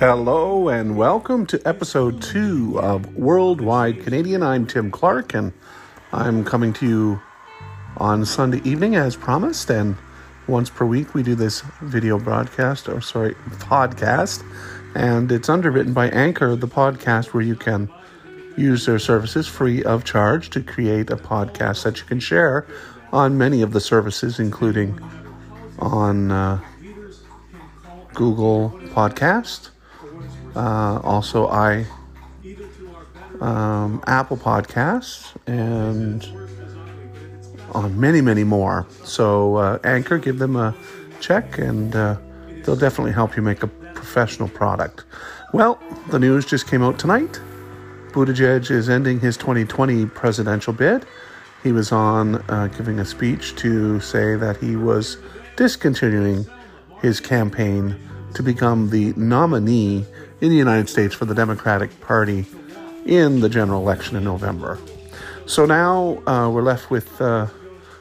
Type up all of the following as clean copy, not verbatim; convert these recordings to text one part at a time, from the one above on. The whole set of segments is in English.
Hello and welcome to episode 2 of Worldwide Canadian. I'm Tim Clark and I'm coming to you on Sunday evening as promised, and once per week we do this podcast, and it's underwritten by Anchor, the podcast where you can use their services free of charge to create a podcast that you can share on many of the services, including on Google Podcast, also Apple Podcasts, and on many more. So Anchor, give them a check, and they'll definitely help you make a professional product. Well, the news just came out tonight. Buttigieg is ending his 2020 presidential bid. He was on giving a speech to say that he was discontinuing his campaign to become the nominee in the United States for the Democratic Party in the general election in November. So now we're left with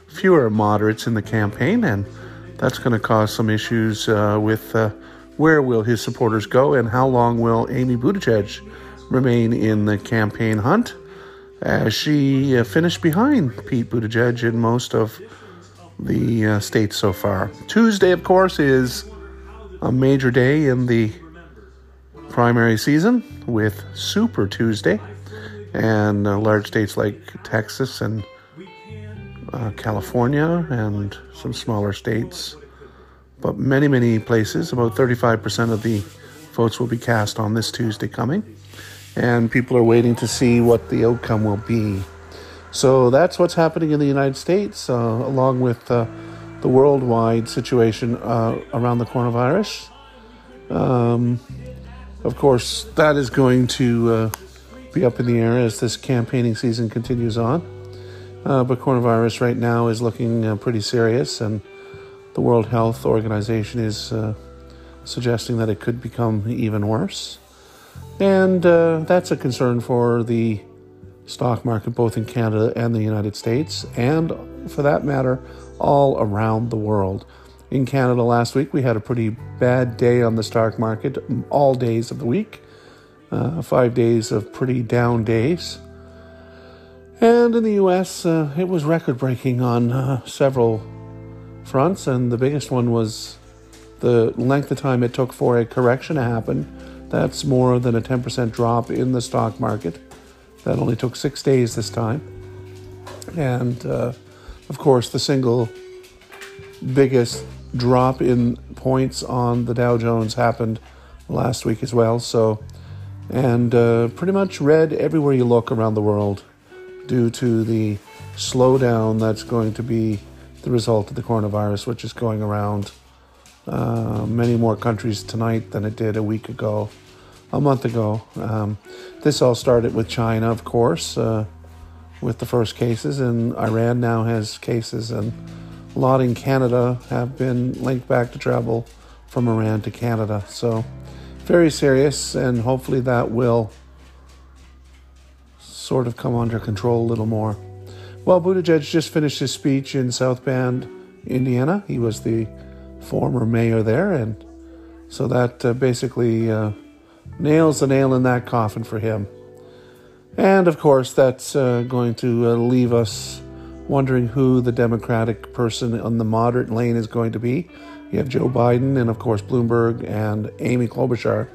fewer moderates in the campaign, and that's going to cause some issues with where will his supporters go and how long will Amy Buttigieg remain in the campaign hunt as she finished behind Pete Buttigieg in most of the states so far. Tuesday, of course, is a major day in the primary season with Super Tuesday, and large states like Texas and California and some smaller states, but many places, about 35% of the votes will be cast on this Tuesday coming, and people are waiting to see what the outcome will be. So that's what's happening in the United States, along with the worldwide situation around the coronavirus. Of course, that is going to be up in the air as this campaigning season continues on. But coronavirus right now is looking pretty serious, and the World Health Organization is suggesting that it could become even worse. And that's a concern for the stock market, both in Canada and the United States, and for that matter, all around the world. In Canada last week, we had a pretty bad day on the stock market, all days of the week, 5 days of pretty down days. And in the U.S., it was record-breaking on several fronts, and the biggest one was the length of time it took for a correction to happen. That's more than a 10% drop in the stock market. That only took 6 days this time. And, of course, the single biggest drop in points on the Dow Jones happened last week as well. So, and pretty much red everywhere you look around the world due to the slowdown that's going to be the result of the coronavirus, which is going around many more countries tonight than it did a month ago. This all started with China, of course, with the first cases, and Iran now has cases, and a lot in Canada have been linked back to travel from Iran to Canada. So very serious, and hopefully that will sort of come under control a little more. Well, Buttigieg just finished his speech in South Bend, Indiana. He was the former mayor there, and so that basically nails the nail in that coffin for him. And, of course, that's going to leave us wondering who the Democratic person on the moderate lane is going to be. You have Joe Biden and, of course, Bloomberg and Amy Klobuchar.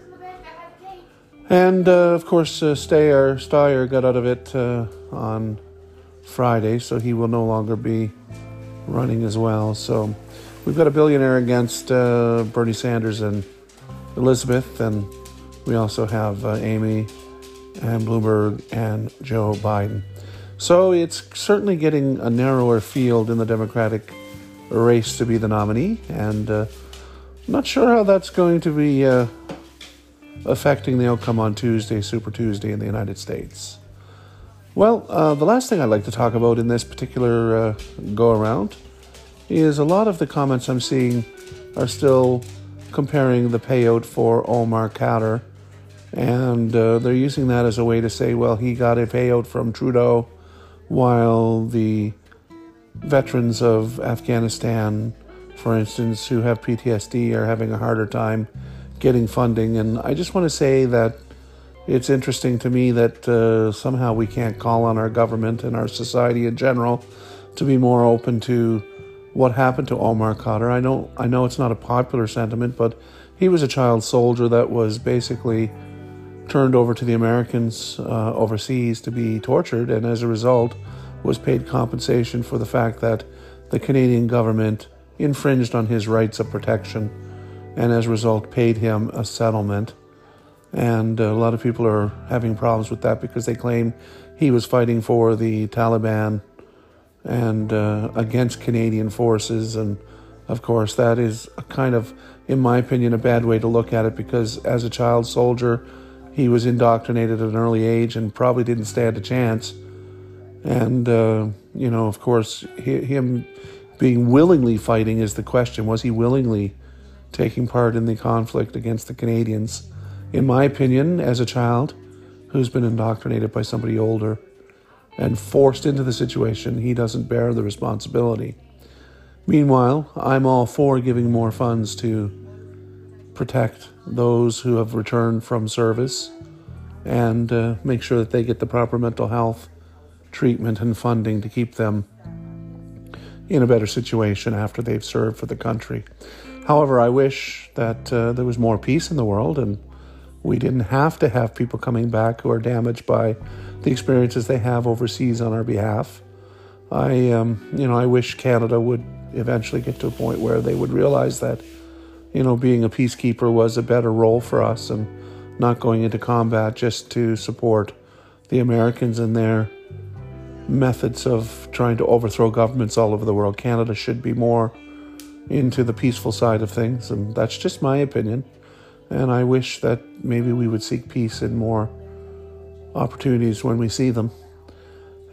And, of course, Steyer got out of it on Friday, so he will no longer be running as well. So we've got a billionaire against Bernie Sanders and Elizabeth, and we also have Amy and Bloomberg and Joe Biden. So it's certainly getting a narrower field in the Democratic race to be the nominee, and I'm not sure how that's going to be affecting the outcome on Tuesday, Super Tuesday in the United States. Well, the last thing I'd like to talk about in this particular go-around is a lot of the comments I'm seeing are still comparing the payout for Omar Khadr, and they're using that as a way to say, well, he got a payout from Trudeau while the veterans of Afghanistan, for instance, who have PTSD are having a harder time getting funding. And I just want to say that it's interesting to me that somehow we can't call on our government and our society in general to be more open to what happened to Omar Khadr. I know it's not a popular sentiment, but he was a child soldier that was basically turned over to the Americans overseas to be tortured, and as a result was paid compensation for the fact that the Canadian government infringed on his rights of protection and as a result paid him a settlement. And a lot of people are having problems with that because they claim he was fighting for the Taliban and against Canadian forces. And of course that is a kind of, in my opinion, a bad way to look at it, because as a child soldier he was indoctrinated at an early age and probably didn't stand a chance. And of course him being willingly fighting is the question. Was he willingly taking part in the conflict against the Canadians? In my opinion, as a child who's been indoctrinated by somebody older and forced into the situation, he doesn't bear the responsibility. Meanwhile, I'm all for giving more funds to protect those who have returned from service and make sure that they get the proper mental health treatment and funding to keep them in a better situation after they've served for the country. However, I wish that there was more peace in the world and we didn't have to have people coming back who are damaged by the experiences they have overseas on our behalf. I wish Canada would eventually get to a point where they would realize that, being a peacekeeper was a better role for us and not going into combat just to support the Americans in their methods of trying to overthrow governments all over the world. Canada should be more into the peaceful side of things, and that's just my opinion. And I wish that maybe we would seek peace in more opportunities when we see them.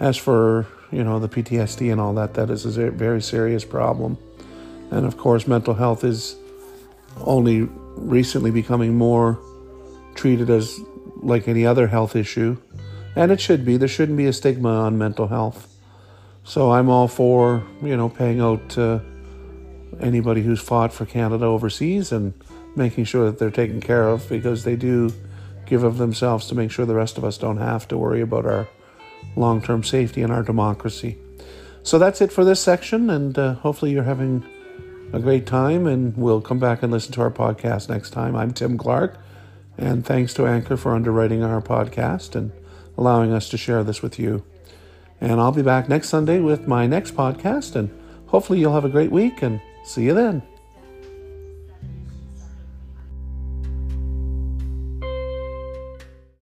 As for, the PTSD and all that, that is a very serious problem. And of course, mental health is only recently becoming more treated as like any other health issue. And it should be. There shouldn't be a stigma on mental health. So I'm all for, paying out to anybody who's fought for Canada overseas and making sure that they're taken care of, because they do give of themselves to make sure the rest of us don't have to worry about our long-term safety and our democracy. So that's it for this section, and hopefully you're having a great time, and we'll come back and listen to our podcast next time. I'm Tim Clark, and thanks to Anchor for underwriting our podcast and allowing us to share this with you. And I'll be back next Sunday with my next podcast, and hopefully you'll have a great week, and see you then.